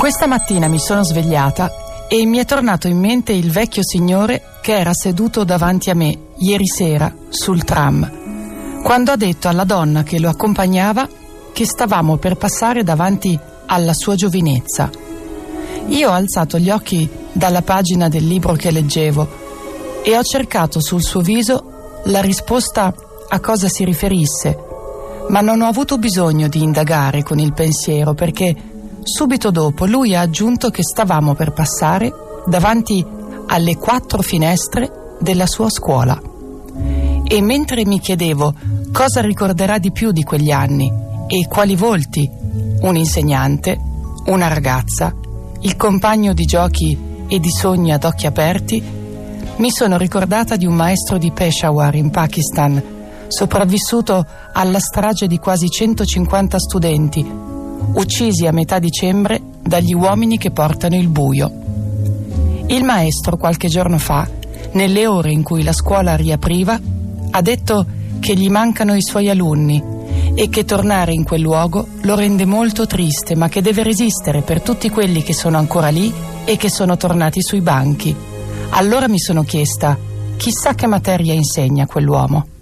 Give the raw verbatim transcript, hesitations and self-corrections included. Questa mattina mi sono svegliata e mi è tornato in mente il vecchio signore che era seduto davanti a me ieri sera sul tram, quando ha detto alla donna che lo accompagnava che stavamo per passare davanti alla sua giovinezza. Io ho alzato gli occhi dalla pagina del libro che leggevo e ho cercato sul suo viso la risposta a cosa si riferisse, ma non ho avuto bisogno di indagare con il pensiero, perché subito dopo lui ha aggiunto che stavamo per passare davanti alle quattro finestre della sua scuola. E mentre mi chiedevo cosa ricorderà di più di quegli anni e quali volti, un insegnante, una ragazza, il compagno di giochi e di sogni ad occhi aperti, mi sono ricordata di un maestro di Peshawar in Pakistan, sopravvissuto alla strage di quasi centocinquanta studenti, uccisi a metà dicembre dagli uomini che portano il buio. Il maestro, qualche giorno fa, nelle ore in cui la scuola riapriva, ha detto che gli mancano i suoi alunni e che tornare in quel luogo lo rende molto triste, ma che deve resistere per tutti quelli che sono ancora lì e che sono tornati sui banchi. Allora mi sono chiesta, chissà che materia insegna quell'uomo.